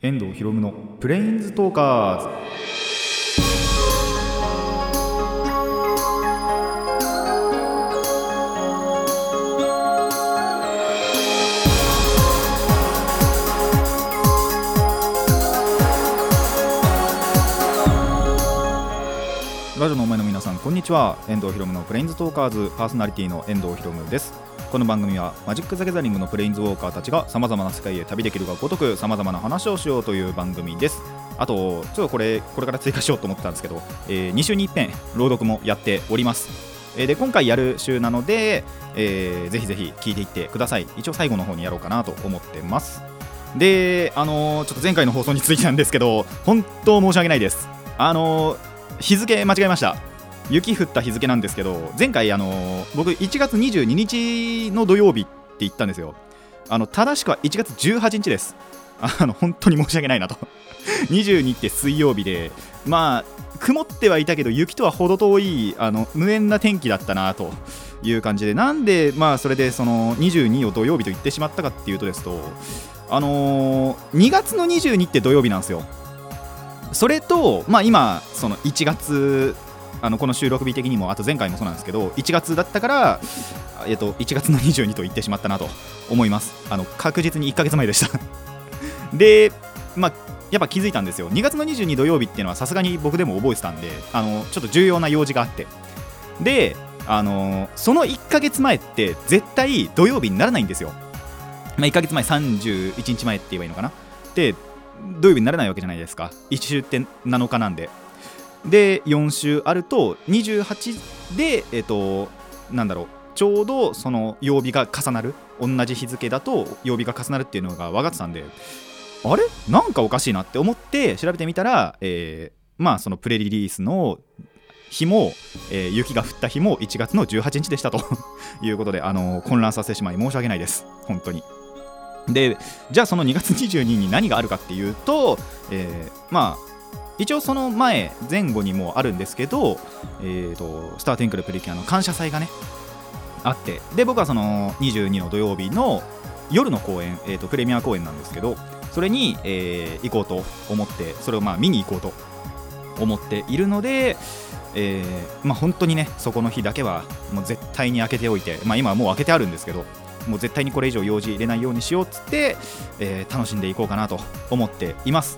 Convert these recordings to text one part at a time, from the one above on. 遠藤博夢のプレインズトーカーズ。ラジオの前の皆さん、こんにちは。遠藤博夢のプレインズトーカーズ、パーソナリティの遠藤博夢です。この番組はマジック・ザ・ギャザリングのプレインズウォーカーたちが様々な世界へ旅できるがごとく様々な話をしようという番組です。あとちょっとこれから追加しようと思ってたんですけど、2週に一遍朗読もやっております。で今回やる週なので、ぜひぜひ聞いていってください。一応最後の方にやろうかなと思ってます。でちょっと前回の放送についてなんですけど、本当申し訳ないです。日付間違えました。雪降った日付なんですけど、前回僕1月22日の土曜日って言ったんですよ。正しくは1月18日です。本当に申し訳ないなと22って水曜日で、まあ曇ってはいたけど雪とは程遠い無縁な天気だったなという感じで、なんでまあそれでその22を土曜日と言ってしまったかっていうとですと、2月の22って土曜日なんですよ。それと、まあ、今その1月この収録日的にも、あと前回もそうなんですけど、1月だったから、1月の22と言ってしまったなと思います。確実に1ヶ月前でしたで、まあ、やっぱ気づいたんですよ。2月の22土曜日っていうのはさすがに僕でも覚えてたんで、ちょっと重要な用事があって、でその1ヶ月前って絶対土曜日にならないんですよ。まあ、1ヶ月前31日前って言えばいいのかな、で土曜日にならないわけじゃないですか。1週って7日なんで、で4週あると28でちょうどその曜日が重なる、同じ日付だと曜日が重なるっていうのが分かってたんで、あれなんかおかしいなって思って調べてみたら、まあそのプレリリースの日も、雪が降った日も1月の18日でしたということで、混乱させてしまい申し訳ないです本当に。でじゃあその2月22日に何があるかっていうと、まあ一応その前後にもあるんですけど、スター・テンクル・プリキュアの感謝祭がねあって、で僕はその22の土曜日の夜の公演、プレミア公演なんですけど、それに、行こうと思って、それをまあ見に行こうと思っているので、まあ本当にねそこの日だけはもう絶対に開けておいて、まあ今はもう開けてあるんですけど、もう絶対にこれ以上用事入れないようにしようっつって、楽しんでいこうかなと思っています。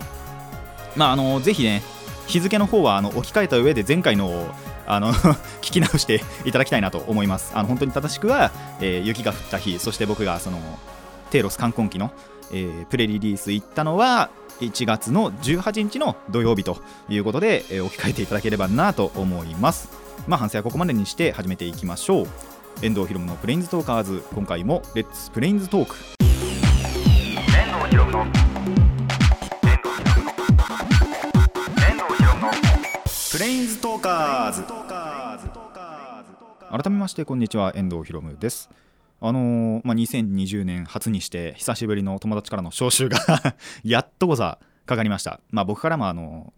まあぜひね日付の方は置き換えた上で前回の聞き直していただきたいなと思います。本当に正しくは、雪が降った日、そして僕がそのテイロス冠婚期の、プレリリース行ったのは1月の18日の土曜日ということで、置き換えていただければなと思います。まあ反省はここまでにして始めていきましょう。遠藤博夢のプレインズトーカーズ、今回もレッツプレインズトーク。遠藤博夢のプレインズトーカーズ。改めましてこんにちは、遠藤博夢です。2020年初にして久しぶりの友達からの招集がやっとこざかかりました。まあ僕からも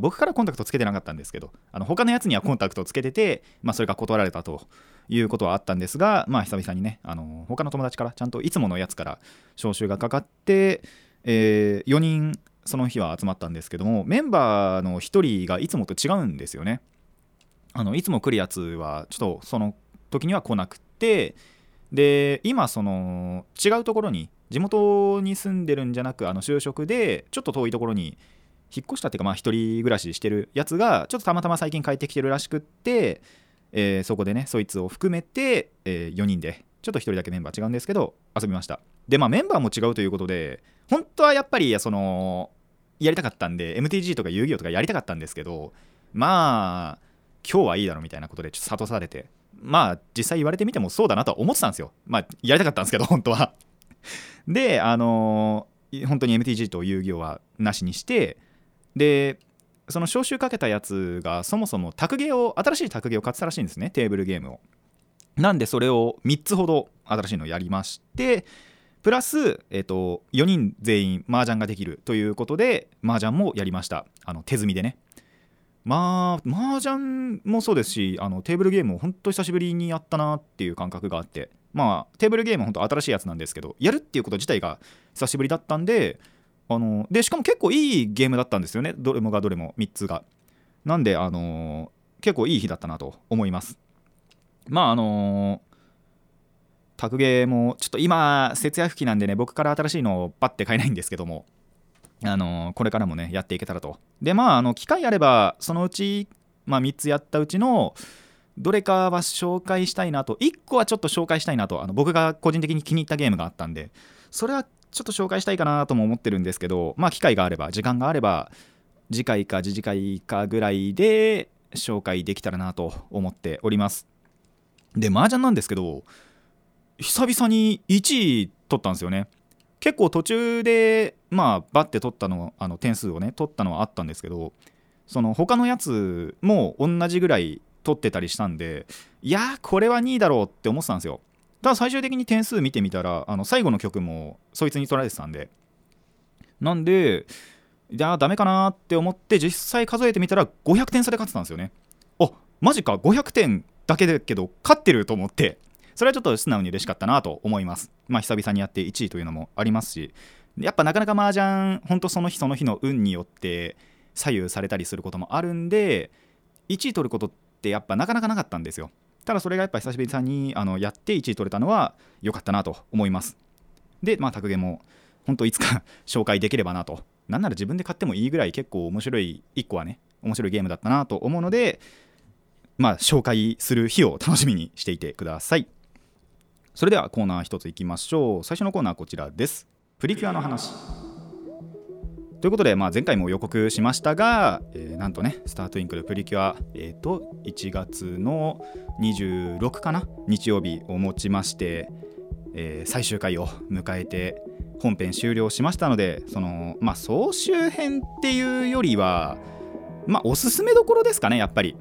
僕からコンタクトつけてなかったんですけど、他のやつにはコンタクトつけてて、まあ、それが断られたということはあったんですが、まあ、久々にね他の友達からちゃんといつものやつから招集がかかって、4人その日は集まったんですけども、メンバーの1人がいつもと違うんですよね。いつも来るやつはちょっとその時には来なくて、で今その違うところに、地元に住んでるんじゃなく就職でちょっと遠いところに引っ越したっていうか、まあ一人暮らししてるやつがちょっとたまたま最近帰ってきてるらしくって、そこでねそいつを含めて、4人でちょっと1人だけメンバー違うんですけど遊びました。でまあメンバーも違うということで、本当はやっぱりそのやりたかったんで MTG とか遊戯王とかやりたかったんですけど、まあ今日はいいだろうみたいなことでちょっと諭されて、まあ実際言われてみてもそうだなとは思ってたんですよ。まあやりたかったんですけど本当はで本当に MTG と遊戯王はなしにして、でその招集かけたやつがそもそも新しい卓芸を買ってたらしいんですね、テーブルゲームを。なんでそれを3つほど新しいのをやりまして、プラス、4人全員麻雀ができるということで麻雀もやりました。手積みでね、まあ麻雀もそうですし、テーブルゲームを本当久しぶりにやったなっていう感覚があって、まあテーブルゲームは本当新しいやつなんですけど、やるっていうこと自体が久しぶりだったんで、でしかも結構いいゲームだったんですよね、どれも3つが。なんで結構いい日だったなと思います。まあ卓ゲーもちょっと今節約期なんでね、僕から新しいのをバッて買えないんですけども、これからもねやっていけたらと。でまあ機会あればそのうち、まあ、3つやったうちのどれかは紹介したいなと、1個はちょっと紹介したいなと、僕が個人的に気に入ったゲームがあったんで、それはちょっと紹介したいかなとも思ってるんですけど、まあ機会があれば、時間があれば次回か次次回かぐらいで紹介できたらなと思っております。で麻雀なんですけど、久々に1位取ったんですよね。結構途中でまあバッて取ったの、点数をね取ったのはあったんですけど、その他のやつも同じぐらい取ってたりしたんで、いやこれは2位だろうって思ってたんですよ。ただ最終的に点数見てみたら、最後の曲もそいつに取られてたんで、なんでじゃあダメかなって思って実際数えてみたら500点差で勝ってたんですよね。あマジか、500点だけだけど勝ってると思って、それはちょっと素直に嬉しかったなと思います。まあ久々にやって1位というのもありますし、やっぱなかなか麻雀ほんとその日その日の運によって左右されたりすることもあるんで、1位取ることってやっぱなかなかなかったんですよ。ただそれがやっぱ久々にやって1位取れたのは良かったなと思います。でまあ卓ゲも本当いつか紹介できればなと、なんなら自分で買ってもいいぐらい結構面白い、1個はね面白いゲームだったなと思うので、まあ紹介する日を楽しみにしていてください。それではコーナー一ついきましょう。最初のコーナーはこちらです。プリキュアの話ということで、まあ、前回も予告しましたが、なんとねスタートインクルプリキュア、1月の26かな、日曜日をもちまして、最終回を迎えて本編終了しましたので、その、まあ、総集編っていうよりは、まあ、おすすめどころですかね、やっぱり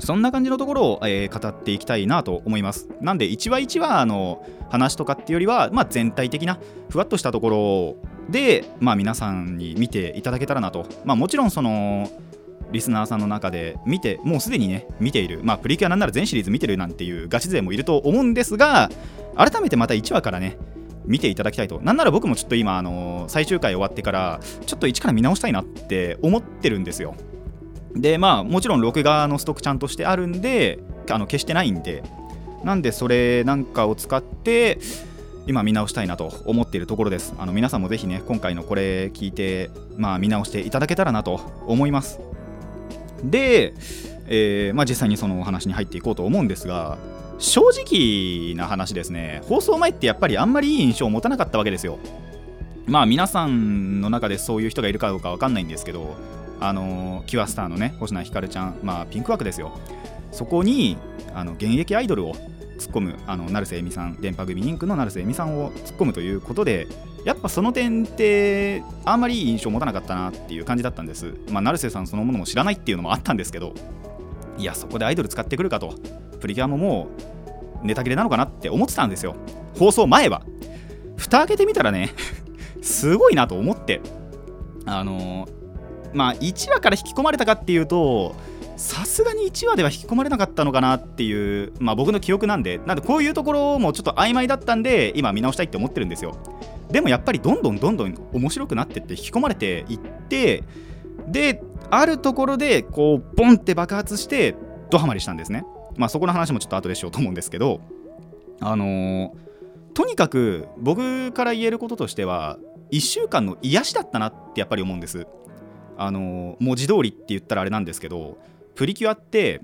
そんな感じのところを、語っていきたいなと思います。なんで1話1話の話とかっていうよりは、まあ、全体的なふわっとしたところで、まあ、皆さんに見ていただけたらなと、まあ、もちろんそのリスナーさんの中で見てもうすでにね見ている、まあ、プリキュアなんなら全シリーズ見てるなんていうガチ勢もいると思うんですが、改めてまた1話からね見ていただきたいと。なんなら僕もちょっと今最終回終わってからちょっと1から見直したいなって思ってるんですよ。でまあもちろん録画のストックちゃんとしてあるんで、消してないんで、なんでそれなんかを使って今見直したいなと思っているところです。皆さんもぜひね今回のこれ聞いて、まあ、見直していただけたらなと思います。で、まあ、実際にそのお話に入っていこうと思うんですが、正直な話ですね、放送前ってやっぱりあんまりいい印象を持たなかったわけですよ。まあ皆さんの中でそういう人がいるかどうか分かんないんですけど、キュアスターのね星名ひかるちゃん、まあ、ピンク枠ですよ。そこに現役アイドルを突っ込む成瀬恵美さん、電波組人気の成瀬恵美さんを突っ込むということで、やっぱその点ってあんまりいい印象を持たなかったなっていう感じだったんです。まあ、成瀬さんそのものも知らないっていうのもあったんですけど、いやそこでアイドル使ってくるかと、プリキュアももうネタ切れなのかなって思ってたんですよ、放送前は。蓋開けてみたらねすごいなと思って、まあ、1話から引き込まれたかっていうと、さすがに1話では引き込まれなかったのかなっていう、まあ、僕の記憶なんで、なんでこういうところもちょっと曖昧だったんで今見直したいって思ってるんですよ。でもやっぱりどんどん面白くなってって引き込まれていって、であるところでこうボンって爆発してドハマりしたんですね。まあそこの話もちょっと後でしようと思うんですけど、とにかく僕から言えることとしては1週間の癒しだったなってやっぱり思うんです。文字通りって言ったらあれなんですけど、プリキュアって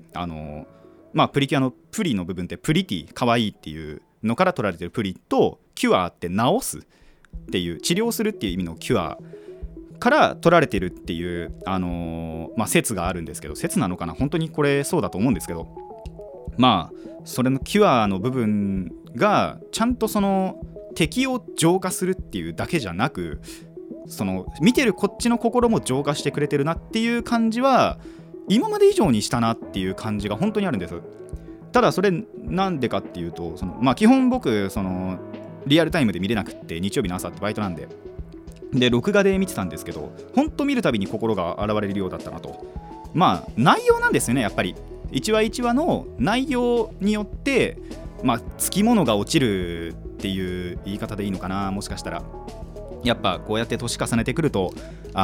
まあプリキュアのプリの部分ってプリティ、可愛いっていうのから取られてるプリと、キュアって治すっていう治療するっていう意味のキュアから取られてるっていうまあ説があるんですけど、説なのかな、本当にこれそうだと思うんですけど、まあそれのキュアの部分がちゃんとその敵を浄化するっていうだけじゃなく、その見てるこっちの心も浄化してくれてるなっていう感じは今まで以上にしたなっていう感じが本当にあるんです。ただそれなんでかっていうと、まあ、基本僕リアルタイムで見れなくって、日曜日の朝ってバイトなんで、録画で見てたんですけど、本当見るたびに心が洗われるようだったなと。まあ内容なんですよね、やっぱり1話1話の内容によって、まあ、つきものが落ちるっていう言い方でいいのかな、もしかしたら。やっぱこうやって年重ねてくると、ど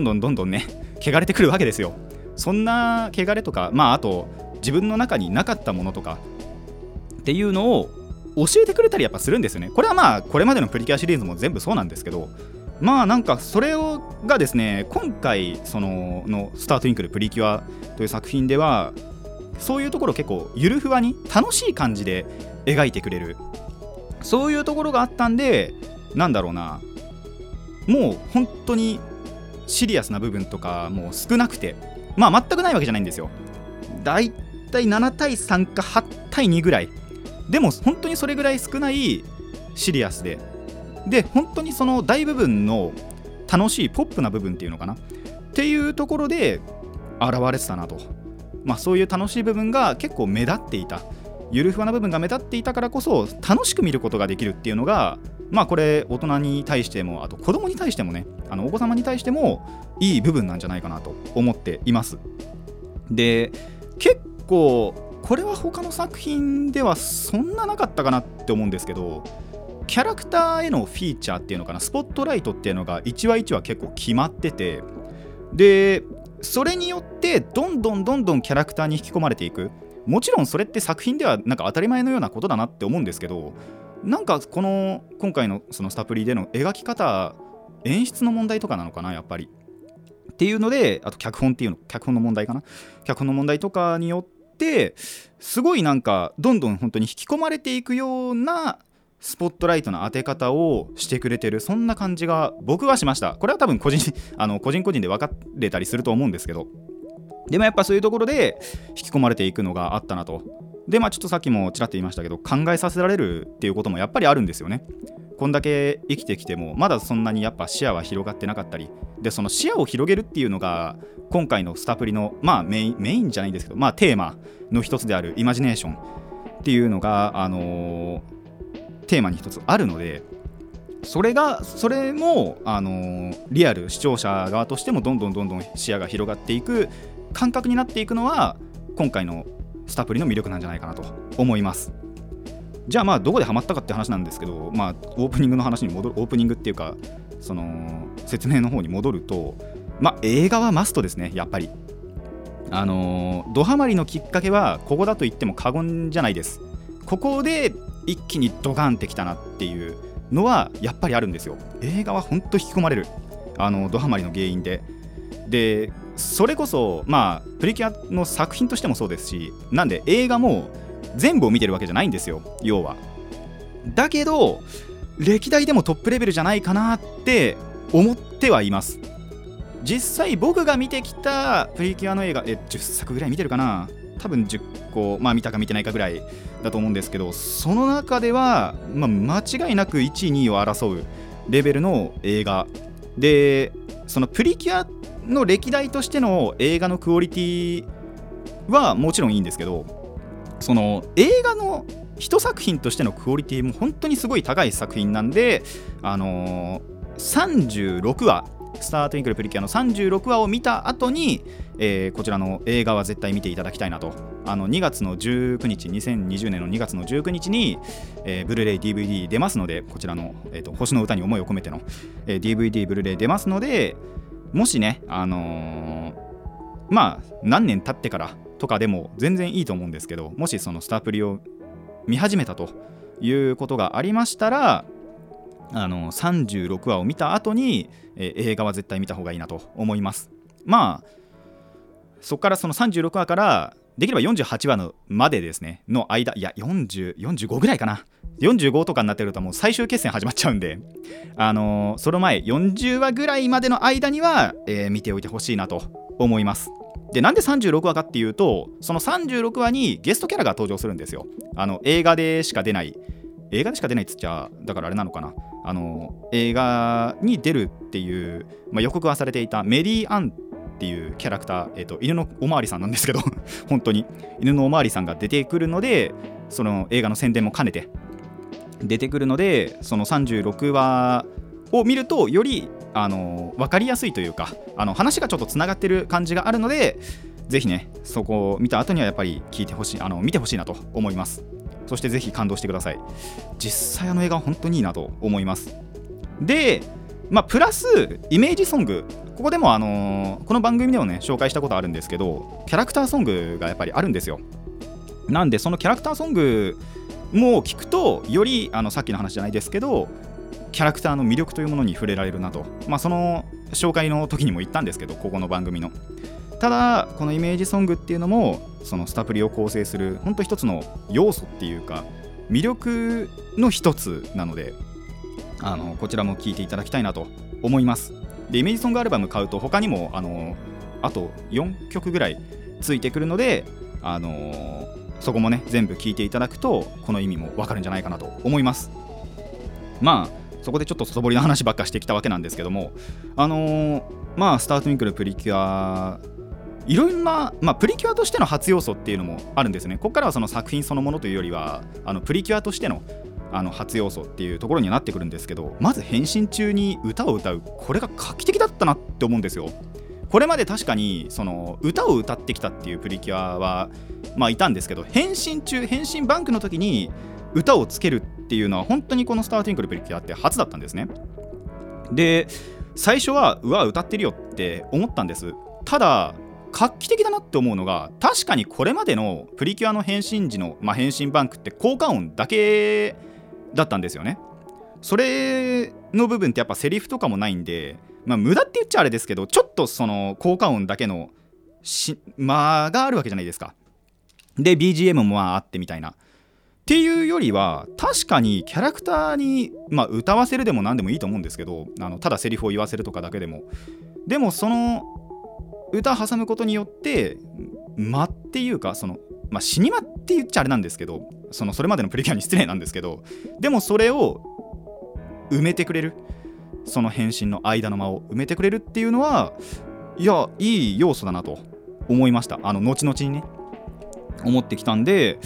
んどんね汚れてくるわけですよ。そんな汚れとか、まああと自分の中になかったものとかっていうのを教えてくれたりやっぱするんですよね。これはまあこれまでのプリキュアシリーズも全部そうなんですけど、まあなんかそれをがですね、今回そのスタートウィンクルプリキュアという作品ではそういうところを結構ゆるふわに楽しい感じで描いてくれる、そういうところがあったんで、なんだろうな、もう本当にシリアスな部分とかもう少なくて、まあ全くないわけじゃないんですよ。だいたい7対3か8対2ぐらい、でも本当にそれぐらい少ないシリアスで、で本当にその大部分の楽しいポップな部分っていうのかなっていうところで現れてたなと、まあそういう楽しい部分が結構目立っていた、ゆるふわな部分が目立っていたからこそ楽しく見ることができるっていうのが、まあこれ大人に対してもあと子供に対してもね、お子様に対してもいい部分なんじゃないかなと思っています。で結構これは他の作品ではそんななかったかなって思うんですけど、キャラクターへのフィーチャーっていうのかな、スポットライトっていうのが1話1話結構決まってて、でそれによってどんどんキャラクターに引き込まれていく。もちろんそれって作品ではなんか当たり前のようなことだなって思うんですけど、なんかこの今回のそのスタプリでの描き方、演出の問題とかなのかなやっぱりっていうので、あと脚本の問題とかによってすごいなんかどんどん本当に引き込まれていくようなスポットライトの当て方をしてくれてる、そんな感じが僕はしました。これは多分個人で分かれたりすると思うんですけど、でもやっぱそういうところで引き込まれていくのがあったなと。でまあちょっとさっきもちらっと言いましたけど、考えさせられるっていうこともやっぱりあるんですよね。こんだけ生きてきてもまだそんなにやっぱ視野は広がってなかったりで、その視野を広げるっていうのが今回のスタプリの、まあ、メインじゃないんですけど、まあ、テーマの一つであるイマジネーションっていうのが、テーマに一つあるので、それも、リアル視聴者側としてもどんどん視野が広がっていく感覚になっていくのは今回のスタプリの魅力なんじゃないかなと思います。じゃあまあどこでハマったかって話なんですけど、まあオープニングっていうかその説明の方に戻ると、まあ映画はマストですねやっぱり。ドハマりのきっかけはここだと言っても過言じゃないです。ここで一気にドガンってきたなっていうのはやっぱりあるんですよ。映画はほんと引き込まれる、ドハマりの原因でそれこそまあプリキュアの作品としてもそうですし、なんで映画も全部を見てるわけじゃないんですよ要は。だけど歴代でもトップレベルじゃないかなって思ってはいます。実際僕が見てきたプリキュアの映画10作ぐらい見てるかな、多分10個まあ見たか見てないかぐらいだと思うんですけど、その中では、まあ、間違いなく1位2位を争うレベルの映画で、そのプリキュアの歴代としての映画のクオリティはもちろんいいんですけど、その映画の一作品としてのクオリティも本当にすごい高い作品なんで、36話スタートウィンクルプリキュアの36話を見た後に、こちらの映画は絶対見ていただきたいなと。2020年の2月の19日に、ブルーレイ DVD 出ますので、こちらの、星の歌に思いを込めての、DVD ブルーレイ出ますので、もしね、まあ何年経ってからとかでも全然いいと思うんですけど、もしそのスタプリを見始めたということがありましたら、36話を見た後に、映画は絶対見た方がいいなと思います。まあそこからその36話からできれば48話のまでですねの間、いや45ぐらいかな、45とかになってくるともう最終決戦始まっちゃうんで、その前40話ぐらいまでの間には、見ておいてほしいなと思います。でなんで36話かっていうと、その36話にゲストキャラが登場するんですよ。映画でしか出ないっつっちゃだからあれなのかな、映画に出るっていう、まあ、予告はされていたメリー・アンっていうキャラクター、犬のおまわりさんなんですけど本当に犬のおまわりさんが出てくるので、その映画の宣伝も兼ねて出てくるので、その36話を見るとより分かりやすいというか、話がちょっとつながってる感じがあるので、ぜひねそこを見た後にはやっぱり見てほしいなと思います。そしてぜひ感動してください。実際映画は本当にいいなと思います。で、まあ、プラスイメージソング、ここでもこの番組でもね紹介したことあるんですけど、キャラクターソングがやっぱりあるんですよ。なんでそのキャラクターソングも聞くとよりさっきの話じゃないですけどキャラクターの魅力というものに触れられるなと、まあ、その紹介の時にも言ったんですけど、ここの番組のただこのイメージソングっていうのもそのスタプリを構成する本当一つの要素っていうか魅力の一つなのでこちらも聞いていただきたいなと思います。でイメージソングアルバム買うと他にもあと4曲ぐらいついてくるのでそこもね全部聞いていただくとこの意味も分かるんじゃないかなと思います。まあそこでちょっと外堀の話ばっかしてきたわけなんですけども、まあスタートウィンクルプリキュアいろんな、まあ、プリキュアとしての初要素っていうのもあるんですね。ここからはその作品そのものというよりはプリキュアとしての初要素っていうところになってくるんですけど、まず変身中に歌を歌う、これが画期的だったなって思うんですよ。これまで確かにその歌を歌ってきたっていうプリキュアはまあいたんですけど、変身中変身バンクの時に歌をつけるっていうのは本当にこのスタートウィンクルプリキュアって初だったんですね。で最初はうわ歌ってるよって思ったんです。ただ画期的だなって思うのが、確かにこれまでのプリキュアの変身時の、まあ、変身バンクって効果音だけだったんですよね。それの部分ってやっぱセリフとかもないんで、まあ、無駄って言っちゃあれですけどちょっとその効果音だけの間があるわけじゃないですか。で BGM もまああってみたいなっていうよりは、確かにキャラクターに、まあ、歌わせるでも何でもいいと思うんですけど、ただセリフを言わせるとかだけでも、でもその歌挟むことによって間っていうかその、まあ、死に間って言っちゃあれなんですけど、それまでのプリキュアに失礼なんですけど、でもそれを埋めてくれる、その変身の間の間を埋めてくれるっていうのはいやいい要素だなと思いました。後々にね思ってきたんで、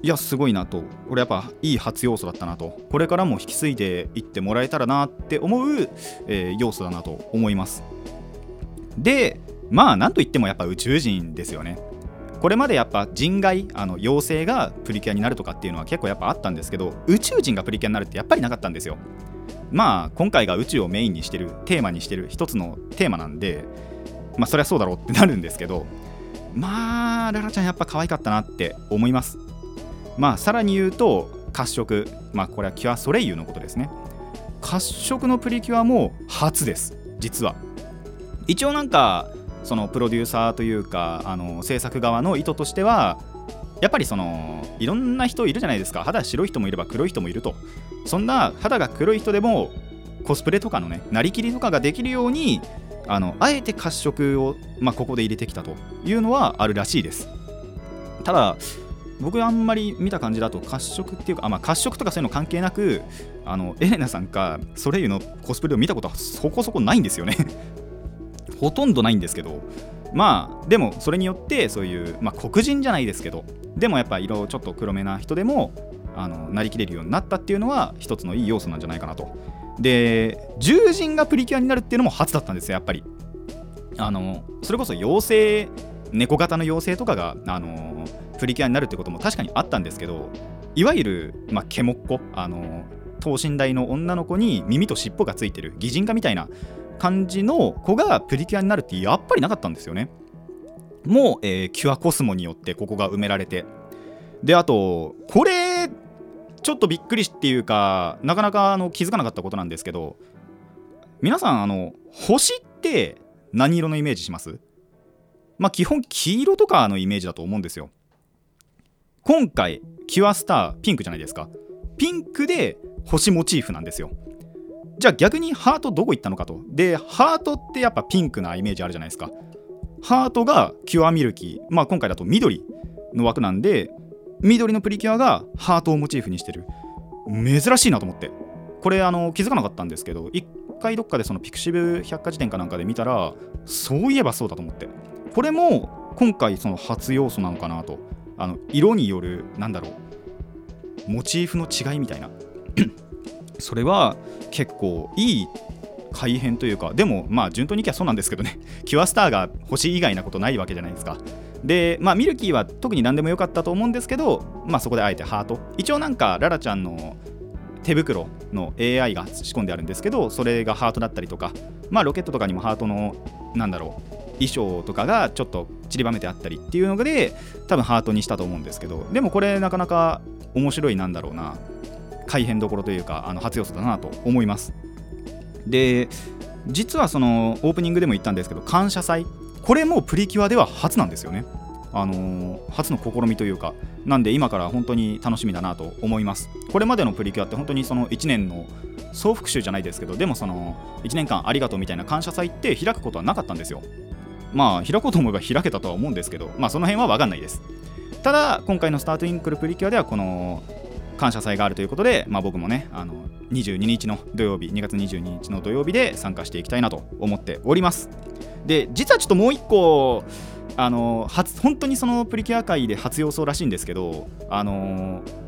いやすごいなと、これやっぱいい初要素だったなと、これからも引き継いでいってもらえたらなって思う、要素だなと思います。でまあなんといってもやっぱ宇宙人ですよね。これまでやっぱ人外妖精がプリキュアになるとかっていうのは結構やっぱあったんですけど、宇宙人がプリキュアになるってやっぱりなかったんですよ。まあ今回が宇宙をメインにしてるテーマにしてる一つのテーマなんで、まあそりゃそうだろうってなるんですけど、まあララちゃんやっぱ可愛かったなって思います。まあさらに言うと褐色、まあこれはキュアソレイユのことですね。褐色のプリキュアも初です。実は一応なんかそのプロデューサーというか制作側の意図としてはやっぱりそのいろんな人いるじゃないですか。肌白い人もいれば黒い人もいると。そんな肌が黒い人でもコスプレとかのねなりきりとかができるようにあえて褐色を、まあ、ここで入れてきたというのはあるらしいです。ただ僕あんまり見た感じだと褐色っていうか、まあ、褐色とかそういうの関係なくエレナさんかソレイユのコスプレを見たことはそこそこないんですよねほとんどないんですけど、まあでもそれによってそういう、まあ、黒人じゃないですけど、でもやっぱ色ちょっと黒めな人でもなりきれるようになったっていうのは一つのいい要素なんじゃないかなと。で獣人がプリキュアになるっていうのも初だったんですよ。やっぱりそれこそ妖精猫型の妖精とかがプリキュアになるってことも確かにあったんですけど、いわゆる、まあ、ケモッコ等身大の女の子に耳と尻尾がついてる擬人化みたいな感じの子がプリキュアになるってやっぱりなかったんですよね。もう、キュアコスモによってここが埋められて、であとこれちょっとびっくりっていうかなかなか気づかなかったことなんですけど、皆さん星って何色のイメージします？まあ基本黄色とかのイメージだと思うんですよ。今回キュアスターピンクじゃないですか。ピンクで星モチーフなんですよ。じゃあ逆にハートどこ行ったのかと。でハートってやっぱピンクなイメージあるじゃないですか。ハートがキュアミルキー、まあ今回だと緑の枠なんで緑のプリキュアがハートをモチーフにしてる、珍しいなと思って、これ気づかなかったんですけど、一回どっかでそのピクシブ百科事典かなんかで見たらそういえばそうだと思って、これも今回その初要素なのかなと。色によるなんだろうモチーフの違いみたいなそれは結構いい改変というか、でもまあ順当にいきゃそうなんですけどねキュアスターが星以外なことないわけじゃないですか。でまあミルキーは特に何でもよかったと思うんですけど、まあそこであえてハート、一応なんかララちゃんの手袋の AI が仕込んであるんですけど、それがハートだったりとか、まあ、ロケットとかにもハートのなんだろう衣装とかがちょっと散りばめてあったりっていうので多分ハートにしたと思うんですけど、でもこれなかなか面白いなんだろうな改変どころというか初要素だなと思います。で実はそのオープニングでも言ったんですけど感謝祭、これもプリキュアでは初なんですよね。初の試みというかなんで今から本当に楽しみだなと思います。これまでのプリキュアって本当にその1年の総復習じゃないですけど、でもその1年間ありがとうみたいな感謝祭って開くことはなかったんですよ。まあ開こうと思えば開けたとは思うんですけど、まあその辺は分かんないです。ただ今回のスタートインクルプリキュアではこの感謝祭があるということで、まあ僕もね22日の土曜日2月22日の土曜日で参加していきたいなと思っております。で実はちょっともう一個本当にそのプリキュア界で初要素らしいんですけど、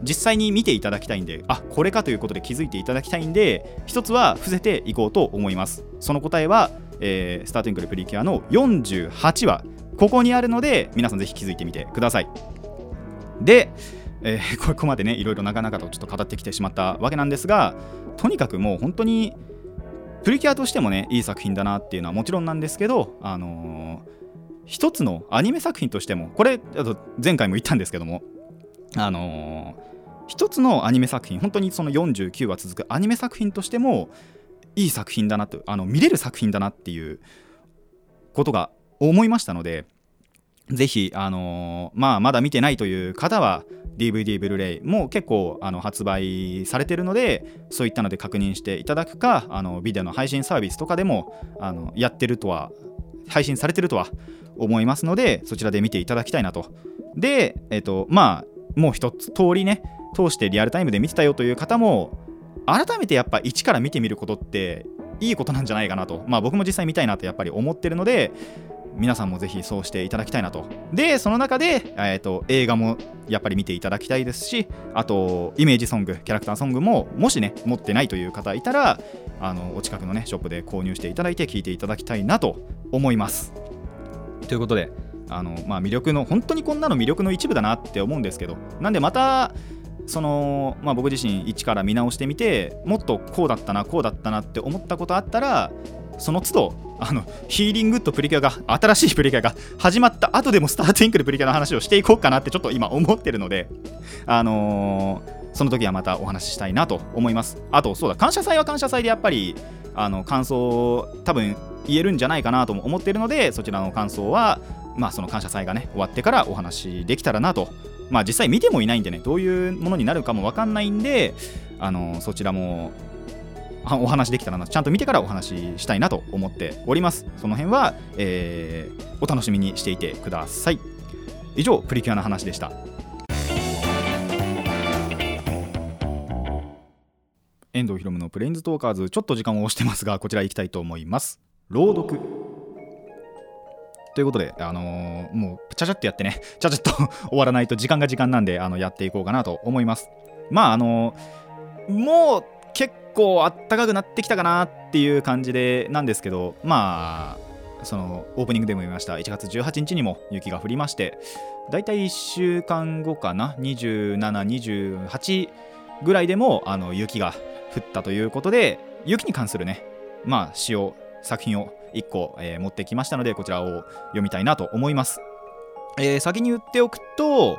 実際に見ていただきたいんで、あ、これかということで気づいていただきたいんで、一つは伏せていこうと思います。その答えは、スタートインクルプリキュアの48話、ここにあるので皆さんぜひ気づいてみてください。で、ここまでねいろいろなかなかとちょっと語ってきてしまったわけなんですが、とにかくもう本当にプリキュアとしてもねいい作品だなっていうのはもちろんなんですけど、一つのアニメ作品としても、これ前回も言ったんですけども、一つのアニメ作品、本当にその49話続くアニメ作品としてもいい作品だなと、見れる作品だなっていうことが思いましたので、ぜひまだ見てないという方は DVD ブルーレイも結構発売されてるので、そういったので確認していただくか、ビデオの配信サービスとかでも配信されてるとは思いますので、そちらで見ていただきたいなと。で、もう一つ通りね通してリアルタイムで見てたよという方も改めてやっぱ一から見てみることっていいことなんじゃないかなと、まあ僕も実際見たいなとやっぱり思ってるので、皆さんもぜひそうしていただきたいなと。でその中で、映画もやっぱり見ていただきたいですし、あとイメージソング、キャラクターソングももしね持ってないという方いたらお近くのねショップで購入していただいて聴いていただきたいなと思います。ということで魅力の本当にこんなの魅力の一部だなって思うんですけど、なんでまた僕自身一から見直してみて、もっとこうだったなって思ったことあったら、その都度ヒーリングとプリキュアが新しいプリキュアが始まった後でもスタートインクルプリキュアの話をしていこうかなってちょっと今思ってるので、その時はまたお話ししたいなと思います。あとそうだ、感謝祭は感謝祭でやっぱり感想を多分言えるんじゃないかなとも思っているので、そちらの感想はまあその感謝祭がね終わってからお話できたらなと。まあ実際見てもいないんでね、どういうものになるかも分かんないんで、そちらもお話できたらな、ちゃんと見てからお話したいなと思っております。その辺は、お楽しみにしていてください。以上プリキュアの話でした。遠藤ひろむのプレインズトーカーズ、ちょっと時間を押してますがこちら行きたいと思います。朗読ということで、もうちゃちゃっとやってね、ちゃちゃっと終わらないと時間なんでやっていこうかなと思います。まあもう結構あったかくなってきたかなっていう感じでなんですけど、まあそのオープニングでも言いました1月18日にも雪が降りまして、だいたい1週間後かな、27、28ぐらいでも雪が降ったということで、雪に関するね詩を作品を1個、持ってきましたので、こちらを読みたいなと思います。先に言っておくと、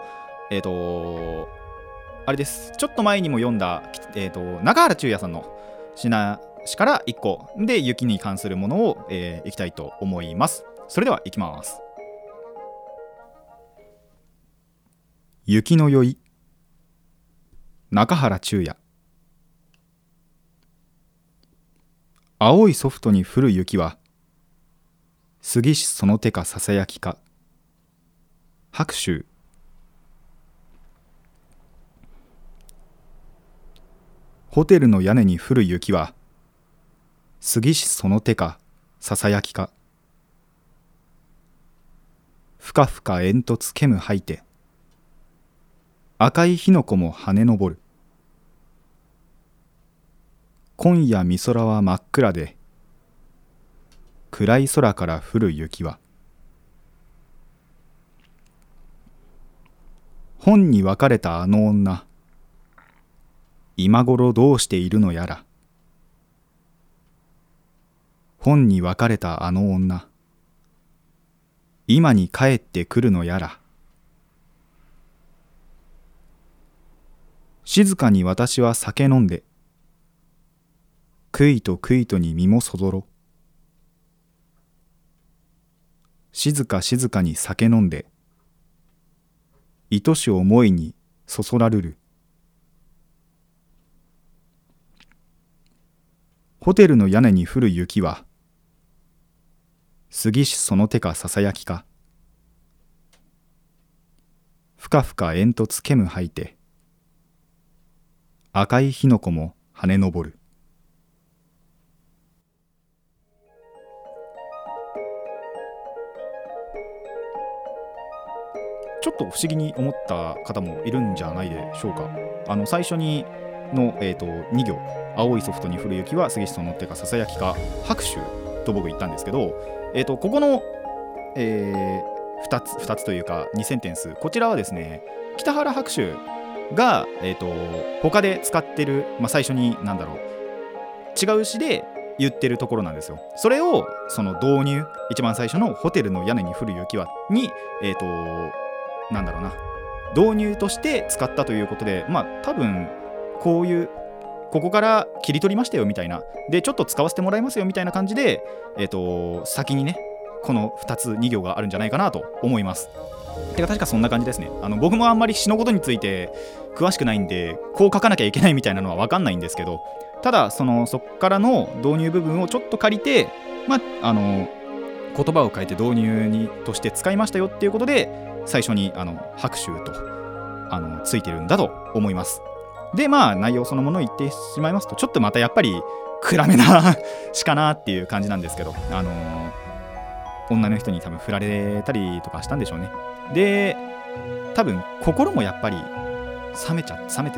あれです、ちょっと前にも読んだ、中原中也さんのシナシから1個で雪に関するものを、いきたいと思います。それではいきます。雪の宵、中原中也。青いソフトに降る雪は、杉しその手かささやきか、白秋。ホテルの屋根に降る雪は、杉しその手かささやきか、ふかふか煙突煙吐いて、赤い火の粉も跳ね上る。今夜見空は真っ暗で、暗い空から降る雪は、本に別れたあの女、今頃どうしているのやら。本に別れたあの女、今に帰ってくるのやら。静かに私は酒飲んで、くいとくいとに身もそぞろ。静か静かに酒飲んで、愛し思いにそそらるる。ホテルの屋根に降る雪は、杉しその手かささやきか、ふかふか煙突煙吐いて、赤い火の粉も跳ね上る。ちょっと不思議に思った方もいるんじゃないでしょうか。最初にの、2行、青いソフトに降る雪は杉しその手かささやきか拍手と僕言ったんですけど、ここの、2つというか2センテンス、こちらはですね、北原白秋が、他で使ってる、最初に違う詩で言ってるところなんですよ。それをその導入、一番最初のホテルの屋根に降る雪はに、導入として使ったということで、多分こういうここから切り取りましたよみたいな、でちょっと使わせてもらいますよみたいな感じで、先にねこの2行があるんじゃないかなと思います。てか確かそんな感じですね。僕もあんまり詩のことについて詳しくないんで、こう書かなきゃいけないみたいなのは分かんないんですけど、ただそっからの導入部分をちょっと借りて、言葉を変えて導入にとして使いましたよっていうことで、最初に拍手とついてるんだと思います。で内容そのものを言ってしまいますと、ちょっとまたやっぱり暗めな詩かなっていう感じなんですけど、女の人に多分振られたりとかしたんでしょうね。で多分心もやっぱり冷めて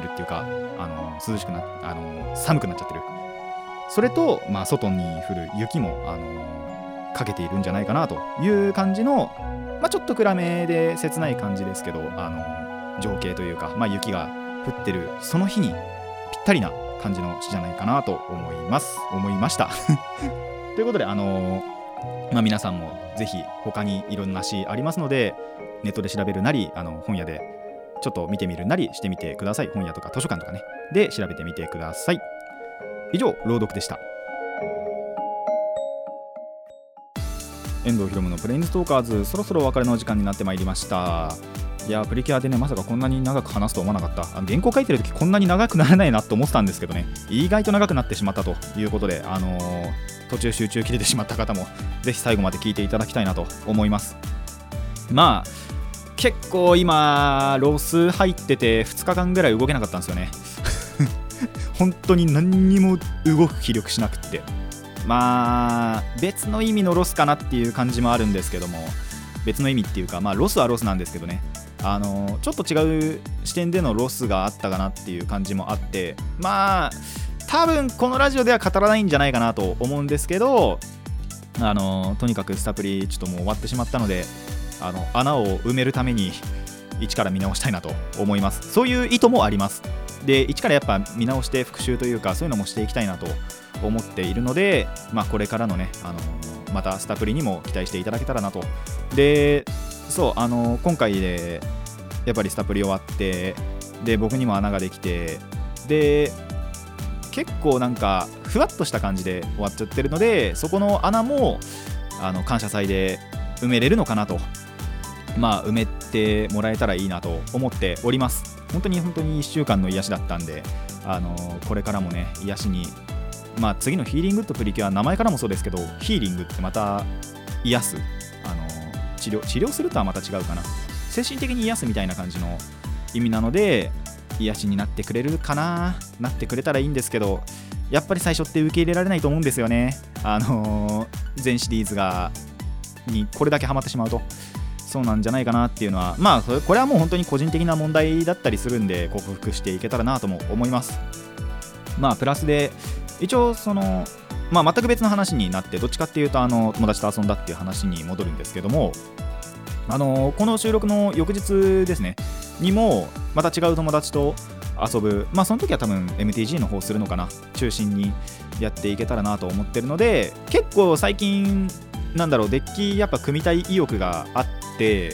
るっていうか、寒くなっちゃってる。それと、外に降る雪もかけているんじゃないかなという感じの、ちょっと暗めで切ない感じですけど、情景というか、雪が降ってるその日にぴったりな感じの詩じゃないかなと思いましたということで、皆さんもぜひ他にいろんな詩ありますので、ネットで調べるなり本屋でちょっと見てみるなりしてみてください。本屋とか図書館とかねで調べてみてください。以上、朗読でした。遠藤ひろむのプレインストーカーズ、そろそろお別れの時間になってまいりました。いやプリキュアでね、まさかこんなに長く話すとは思わなかった。原稿書いてる時こんなに長くならないなと思ってたんですけどね、意外と長くなってしまったということで、途中集中切れてしまった方もぜひ最後まで聞いていただきたいなと思います。結構今ロス入ってて2日間ぐらい動けなかったんですよね本当に何にも動く気力しなくって、別の意味のロスかなっていう感じもあるんですけども、別の意味っていうか、ロスはロスなんですけどね、ちょっと違う視点でのロスがあったかなっていう感じもあって、多分このラジオでは語らないんじゃないかなと思うんですけど、とにかくスタプリちょっともう終わってしまったので、穴を埋めるために一から見直したいなと思います。そういう意図もあります。で一からやっぱ見直して復習というか、そういうのもしていきたいなと思っているので、これからのね、またスタプリにも期待していただけたらなと。でそう今回でやっぱりスタプリ終わって、で僕にも穴ができて、で結構ふわっとした感じで終わっちゃってるので、そこの穴も感謝祭で埋めれるのかなと、埋めてもらえたらいいなと思っております。本当に1週間の癒しだったんで、これからもね癒しに、次のヒーリングとプリキュア、名前からもそうですけど、ヒーリングってまた癒す、治療するとはまた違うかな、精神的に癒すみたいな感じの意味なので、癒しになってくれるかな、なってくれたらいいんですけど、やっぱり最初って受け入れられないと思うんですよね。全シリーズにこれだけハマってしまうとそうなんじゃないかなっていうのは、これはもう本当に個人的な問題だったりするんで、克服していけたらなとも思います。プラスで一応全く別の話になって、どっちかっていうと友達と遊んだっていう話に戻るんですけども、この収録の翌日ですねにもまた違う友達と遊ぶ、まあその時は多分 MTG の方するのかな、中心にやっていけたらなと思ってるので、結構最近なんだろう、デッキやっぱ組みたい意欲があって、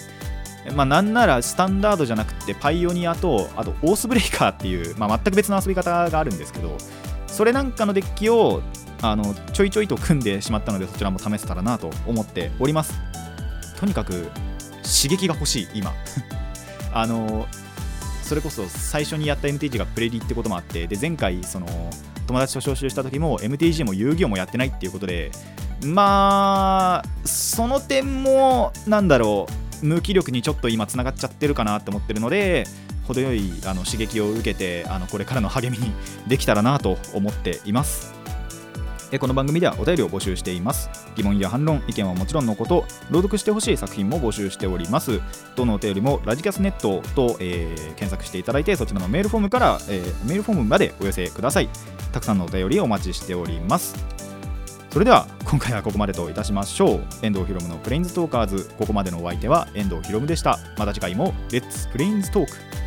まあなんならスタンダードじゃなくてパイオニアと、あとオースブレイカーっていう、まあ、全く別の遊び方があるんですけど、それなんかのデッキをちょいちょいと組んでしまったので、そちらも試せたらなと思っております。とにかく刺激が欲しい今それこそ最初にやった MTG がプレリってこともあって、で前回その友達と招集した時も MTG も遊戯王もやってないっていうことで、まあその点もなんだろう、無気力にちょっと今つながっちゃってるかなと思ってるので、程よい刺激を受けてこれからの励みにできたらなと思っています。この番組ではお便りを募集しています。疑問や反論、意見はもちろんのこと、朗読してほしい作品も募集しております。どのお便りもラジキャスネットと、検索していただいて、そちらのメールフォームから、メールフォームまでお寄せください。たくさんのお便りをお待ちしております。それでは今回はここまでといたしましょう。遠藤ひろむのプレインズトーカーズ、ここまでのお相手は遠藤ひろむでした。また次回もレッツプレインズトーク。